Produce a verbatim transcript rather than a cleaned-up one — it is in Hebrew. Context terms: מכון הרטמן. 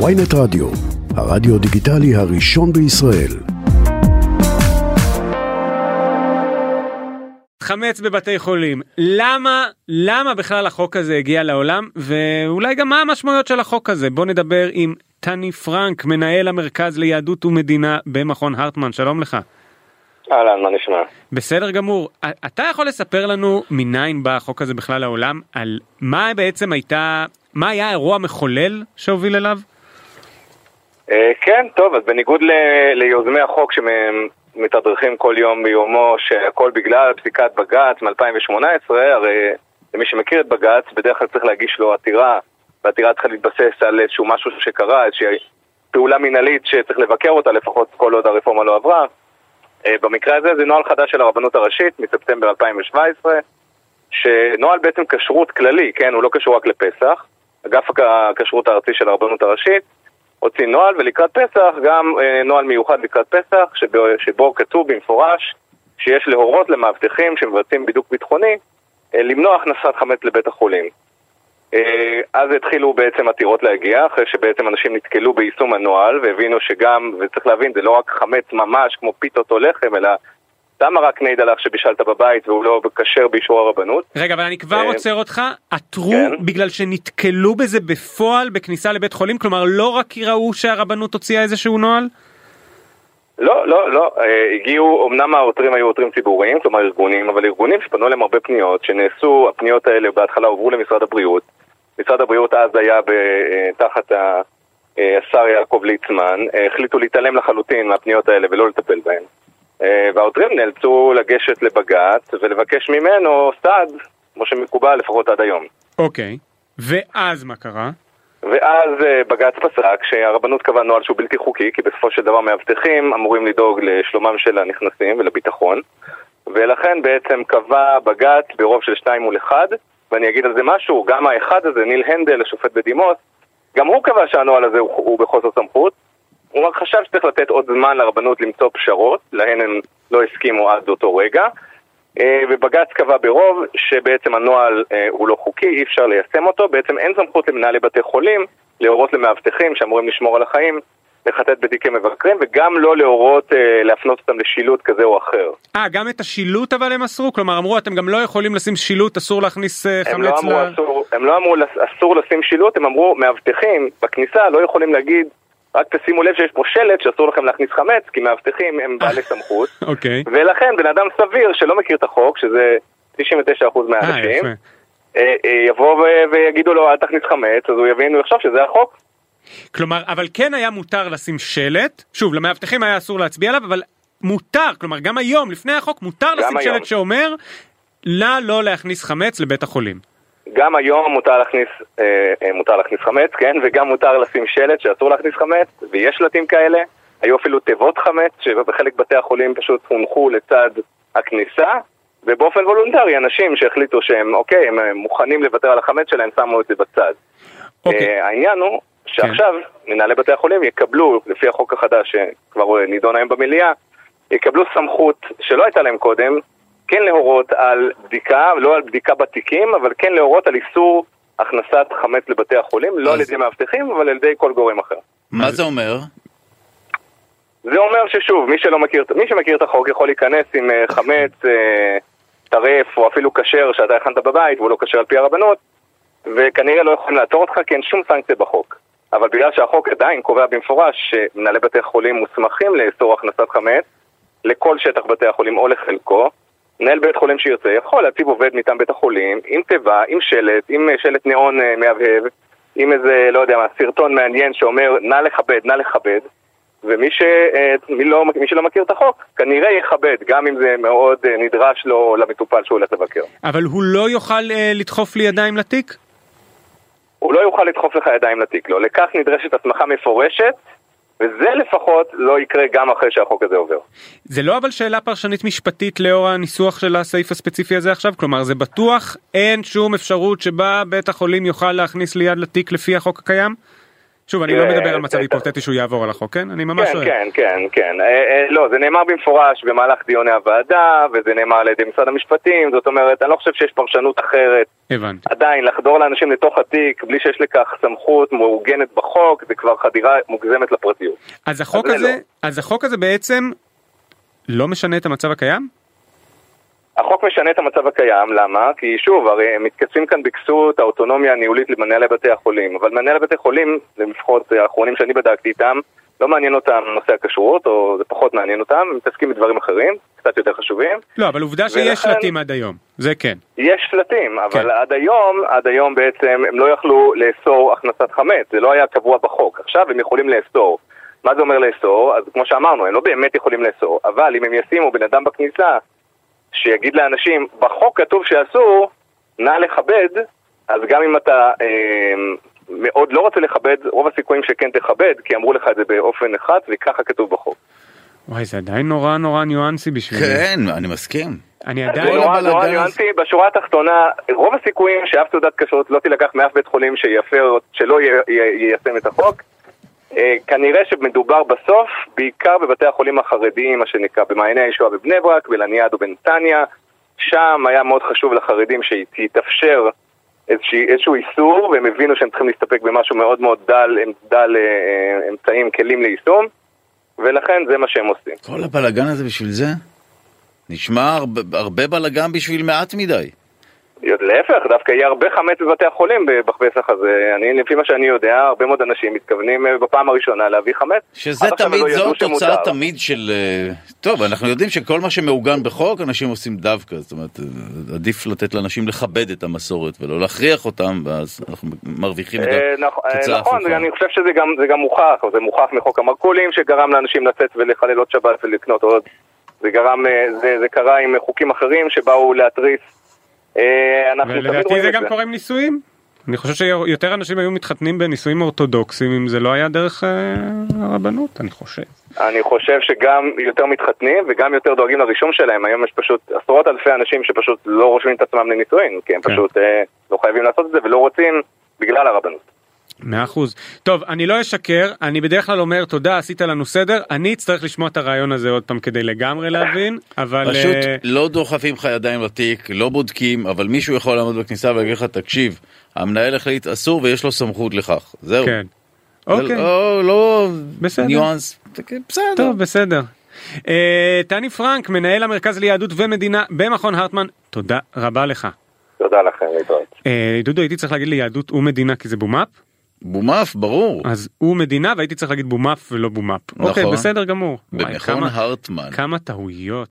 ויינט רדיו, הרדיו דיגיטלי הראשון בישראל. חמץ בבתי חולים. למה, למה בכלל החוק הזה הגיע לעולם? ואולי גם מה המשמעויות של החוק הזה? בוא נדבר עם תני פרנק, מנהל המרכז ליהדות ומדינה במכון הרטמן. שלום לך. אהלן, מה נשמע? בסדר גמור. אתה יכול לספר לנו מניין בא החוק הזה בכלל לעולם, על מה בעצם הייתה, מה היה האירוע מחולל שהוביל אליו? כן, טוב, אז בניגוד ליוזמי החוק שמתדרכים כל יום ביומו, שהכל בגלל פסיקת בג"ץ מ-אלפיים שמונה עשרה, הרי למי שמכיר את בג"ץ, בדרך כלל צריך להגיש לו עתירה, והעתירה צריכה להתבסס על איזשהו משהו שקרה, איזושהי פעולה מנהלית שצריך לבקר אותה, לפחות כל עוד הרפורמה לא עברה. במקרה הזה זה נוהל חדש של הרבנות הראשית מספטמבר אלפיים שבע עשרה, שנוהל בעצם כשרות כללי, כן, הוא לא קשור רק לפסח. אגף הכשרות הארצי של הרבנות הראשית הוציא נוהל, ולקראת פסח גם נוהל מיוחד לקראת פסח, שבו, שבו כתוב במפורש שיש להורות למאבטחים שמבצעים בידוק ביטחוני למנוע הכנסת חמץ לבית החולים. אז התחילו בעצם עתירות להגיע, אחרי שבעצם אנשים נתקלו ביישום הנוהל, והבינו שגם, וצריך להבין, זה לא רק חמץ ממש כמו פיתות או לחם, אלא למה רק נעיד עליך שבישלת בבית והוא לא בקשר באישור הרבנות? רגע, אבל אני כבר עוצר אותך, עתרו בגלל שנתקלו בזה בפועל בכניסה לבית חולים, כלומר לא רק יראו שהרבנות הוציאה איזשהו נוהל? לא, לא, לא, הגיעו, אמנם העותרים היו עותרים ציבוריים, כלומר ארגונים, אבל ארגונים שפנו להם הרבה פניות, שנעשו, הפניות האלה בהתחלה עוברו למשרד הבריאות, משרד הבריאות אז היה תחת השר יעקב ליצמן, החליטו להתעלם לחלוטין מהפניות האלה ולא לטפל בהן. והעותרים נאלצו לגשת לבג"ץ ולבקש ממנו סעד, כמו שמקובל לפחות עד היום. אוקיי, ואז מה קרה? ואז בג"ץ פסק שהרבנות קבעה נוהל שהוא בלתי חוקי, כי בסופו של דבר מאבטחים אמורים לדאוג לשלומם של הנכנסים ולביטחון, ולכן בעצם קבע בג"ץ ברוב של שניים מול אחד, ואני אגיד על זה משהו, גם האחד הזה, ניל הנדל, השופט בדימוס, גם הוא קבע שהנוהל הזה הוא, הוא בחוסר סמכות, הוא רק חשב שצריך לתת עוד זמן לרבנות למצוא פשרות, להן הם לא הסכימו עד אותו רגע, ובג"ץ קבע ברוב שבעצם הנוהל הוא לא חוקי, אי אפשר ליישם אותו, בעצם אין סמכות למנהלי בתי חולים, להורות למאבטחים שאמורים לשמור על החיים, לחטט בתיקי מבקרים, וגם לא להורות להפנות אותם לשילוט כזה או אחר. אה, גם את השילוט אבל הם אסרו? כלומר, אמרו, אתם גם לא יכולים לשים שילוט, אסור להכניס חמץ ל... הם לא אמרו אסור לשים שילוט, הם אמרו, מאבטחים בכניסה לא יכולים להגיד רק תשימו לב שיש פה שלט שאסור לכם להכניס חמץ, כי מאבטחים הם בעלי סמכות. אוקיי. ולכן, בן אדם סביר שלא מכיר את החוק, שזה תשעים ותשעה אחוז מהאנשים, יבוא ויגידו לו, אל תכניס חמץ, אז הוא יבין, הוא יחשוב שזה החוק. כלומר, אבל כן היה מותר לשים שלט, שוב, למאבטחים היה אסור להצביע עליו, אבל מותר, כלומר, גם היום, לפני החוק, מותר לשים שלט שאומר, לא, לא להכניס חמץ לבית החולים. גם היום מותר להכניס, אה, מותר להכניס חמץ, כן? וגם מותר לשים שלט שאסור להכניס חמץ, ויש שלטים כאלה. היו אפילו תיבות חמץ, שבחלק בתי החולים פשוט הונחו לצד הכניסה, ובאופן וולונטרי, אנשים שהחליטו שהם, אוקיי, הם מוכנים לוותר על החמץ שלהם, שמו את זה בצד. אוקיי. אה, העניין הוא שעכשיו, כן. מנהלי בתי החולים יקבלו, לפי החוק החדש שכבר נידון היום במליאה, יקבלו סמכות שלא הייתה להם קודם, כן להורות על בדיקה, לא על בדיקה בתיקים, אבל כן להורות על איסור הכנסת חמץ לבתי החולים, לא על ידי מאבטחים, אבל על ידי כל גורם אחר. מה זה אומר? זה אומר ששוב, מי שלא מכיר, מי שמכיר את החוק יכול להיכנס עם חמץ, טרף או אפילו כשר שאתה הכנת בבית, והוא לא כשר על פי הרבנות, וכנראה לא יכולים לעצור אותך, כי אין שום סנקציה בחוק. אבל בגלל שהחוק עדיין קובע במפורש שמנהלי בתי החולים מוסמכים לאיסור הכנסת חמץ, לכל שטח בתי החולים או לחלקו, מנהל בית חולים שיוצא יכול להציב עובד מטעם בית החולים עם תיבה, עם שלט, עם שלט נאון מהבהב, עם איזה, לא יודע מה, סרטון מעניין שאומר נא לכבד, נא לכבד, ומי ש, מי לא, מי שלא מכיר את החוק כנראה יכבד, גם אם זה מאוד נדרש לו למטופל שהוא הולך לבקר. אבל הוא לא יוכל לדחוף לי ידיים לתיק? הוא לא יוכל לדחוף לך ידיים לתיק, לא. לכך נדרשת הסמכה מפורשת, וזה לפחות לא יקרה גם אחרי שהחוק הזה עובר. זה לא אבל שאלה פרשנית משפטית לאור הניסוח של הסעיף הספציפי הזה עכשיו? כלומר, זה בטוח אין שום אפשרות שבה בית החולים יוכל להכניס ליד לתיק לפי החוק הקיים? שוב, אני לא מדבר על מצב היפותטי שהוא יעבור על החוק, כן? אני ממש אוהב. כן, כן, כן. לא, זה נאמר במפורש במהלך דיוני הוועדה, וזה נאמר על ידי משרד המשפטים, זאת אומרת, אני לא חושב שיש פרשנות אחרת. הבנתי. עדיין, לחדור לאנשים לתוך התיק, בלי שיש לכך סמכות מעוגנת בחוק, זה כבר חדירה מוגזמת לפרטיות. אז החוק הזה, אז החוק הזה בעצם לא משנה את המצב הקיים? החוק משנה את המצב הקיים, למה? כי שוב, הרי הם מתכנסים כאן בקסות האוטונומיה הניהולית למנהלי בתי החולים, אבל מנהלי בתי חולים, לפחות האחרונים שאני בדקתי איתם, לא מעניין אותם נושא הכשרות, או זה פחות מעניין אותם, הם מתעסקים בדברים אחרים, קצת יותר חשובים. לא, אבל עובדה שיש שלטים עד היום, זה כן. יש שלטים, אבל עד היום, עד היום בעצם הם לא יכלו לאסור הכנסת חמץ, זה לא היה קבוע בחוק. עכשיו הם יכולים לאסור. מה זה אומר לאסור? אז כמו שאמרנו, הם לא באמת יכולים לאסור, אבל אם הם ישימו בן אדם בכניסה שיגיד לאנשים, בחוק כתוב שאסור, נא לכבד, אז גם אם אתה אה, מאוד לא רוצה לכבד, רוב הסיכויים שכן תכבד, כי אמרו לך את זה באופן אחד, וככה כתוב בחוק. וואי, זה עדיין נורא נורא ניואנסי בשבילי. כן, אני מסכים. אני עדיין נורא נורא, נורא ניואנסי. בשורה התחתונה, רוב הסיכויים שאף תעודת כשרות לא תילקח מאף בית חולים שיפר, שלא י, י, יישם את החוק, כנראה שמדובר בסוף, בעיקר בבתי החולים החרדיים, מה שנקרא, במעייני הישועה בבני ברק, בלניאד ובנתניה, שם היה מאוד חשוב לחרדים שיתאפשר איזשהו איסור, והם הבינו שהם צריכים להסתפק במשהו מאוד מאוד דל, דל אמצעים, כלים ליישום, ולכן זה מה שהם עושים. כל הבלגן הזה בשביל זה? נשמע הרבה, הרבה בלגן בשביל מעט מדי. להפך, דווקא יהיה הרבה חמץ בבתי החולים בפסח הזה. אני, לפי מה שאני יודע, הרבה מאוד אנשים מתכוונים בפעם הראשונה להביא חמץ. שזה תמיד, זו תוצאה תמיד של... טוב, אנחנו יודעים שכל מה שמעוגן בחוק, אנשים עושים דווקא. זאת אומרת, עדיף לתת לאנשים לכבד את המסורת ולא להכריח אותם, ואז אנחנו מרוויחים את התוצאה. נכון, אני חושב שזה גם מוכח. זה מוכח מחוק המרכולים שגרם לאנשים לצאת ולחלל עוד שבת ולקנות עוד. זה קרה עם חוקים אחרים שבאו להתריס. ולדעתי זה גם קורה עם נישואים. אני חושב שיותר אנשים היו מתחתנים בנישואים אורתודוקסיים אם זה לא היה דרך הרבנות. אני חושב אני חושב שגם יותר מתחתנים וגם יותר דואגים לרישום שלהם. היום יש פשוט עשרות אלפי אנשים שפשוט לא רושמים את עצמם לנישואים, כי הם פשוט לא חייבים לעשות את זה ולא רוצים בגלל הרבנות. מאה אחוז. טוב, אני לא אשקר, אני בדרך כלל אומר תודה, עשית לנו סדר, אני אצטרך לשמוע את הרעיון הזה עוד פעם כדי לגמרי להבין, אבל... פשוט לא דוחפים לך ידיים לתיק, לא בודקים, אבל מישהו יכול לעמוד בכניסה ולהגיד לך, תקשיב, המנהל החליט אסור ויש לו סמכות לכך, זהו. כן. אוקיי. או לא... בסדר. ניואנס. בסדר. טוב, בסדר. תני פרנק, מנהל המרכז ליהדות ומדינה במכון הרטמן, תודה רבה לך. תודה לכם, לידות. דודו, הייתי צריך להגיד ליהדות ומדינה כי זה בומאפ. בומאף, ברור. אז הוא מדינה, והייתי צריך להגיד בומאף ולא בומאפ. נכון. אוקיי, בסדר גמור. במכון הרטמן. כמה טעויות.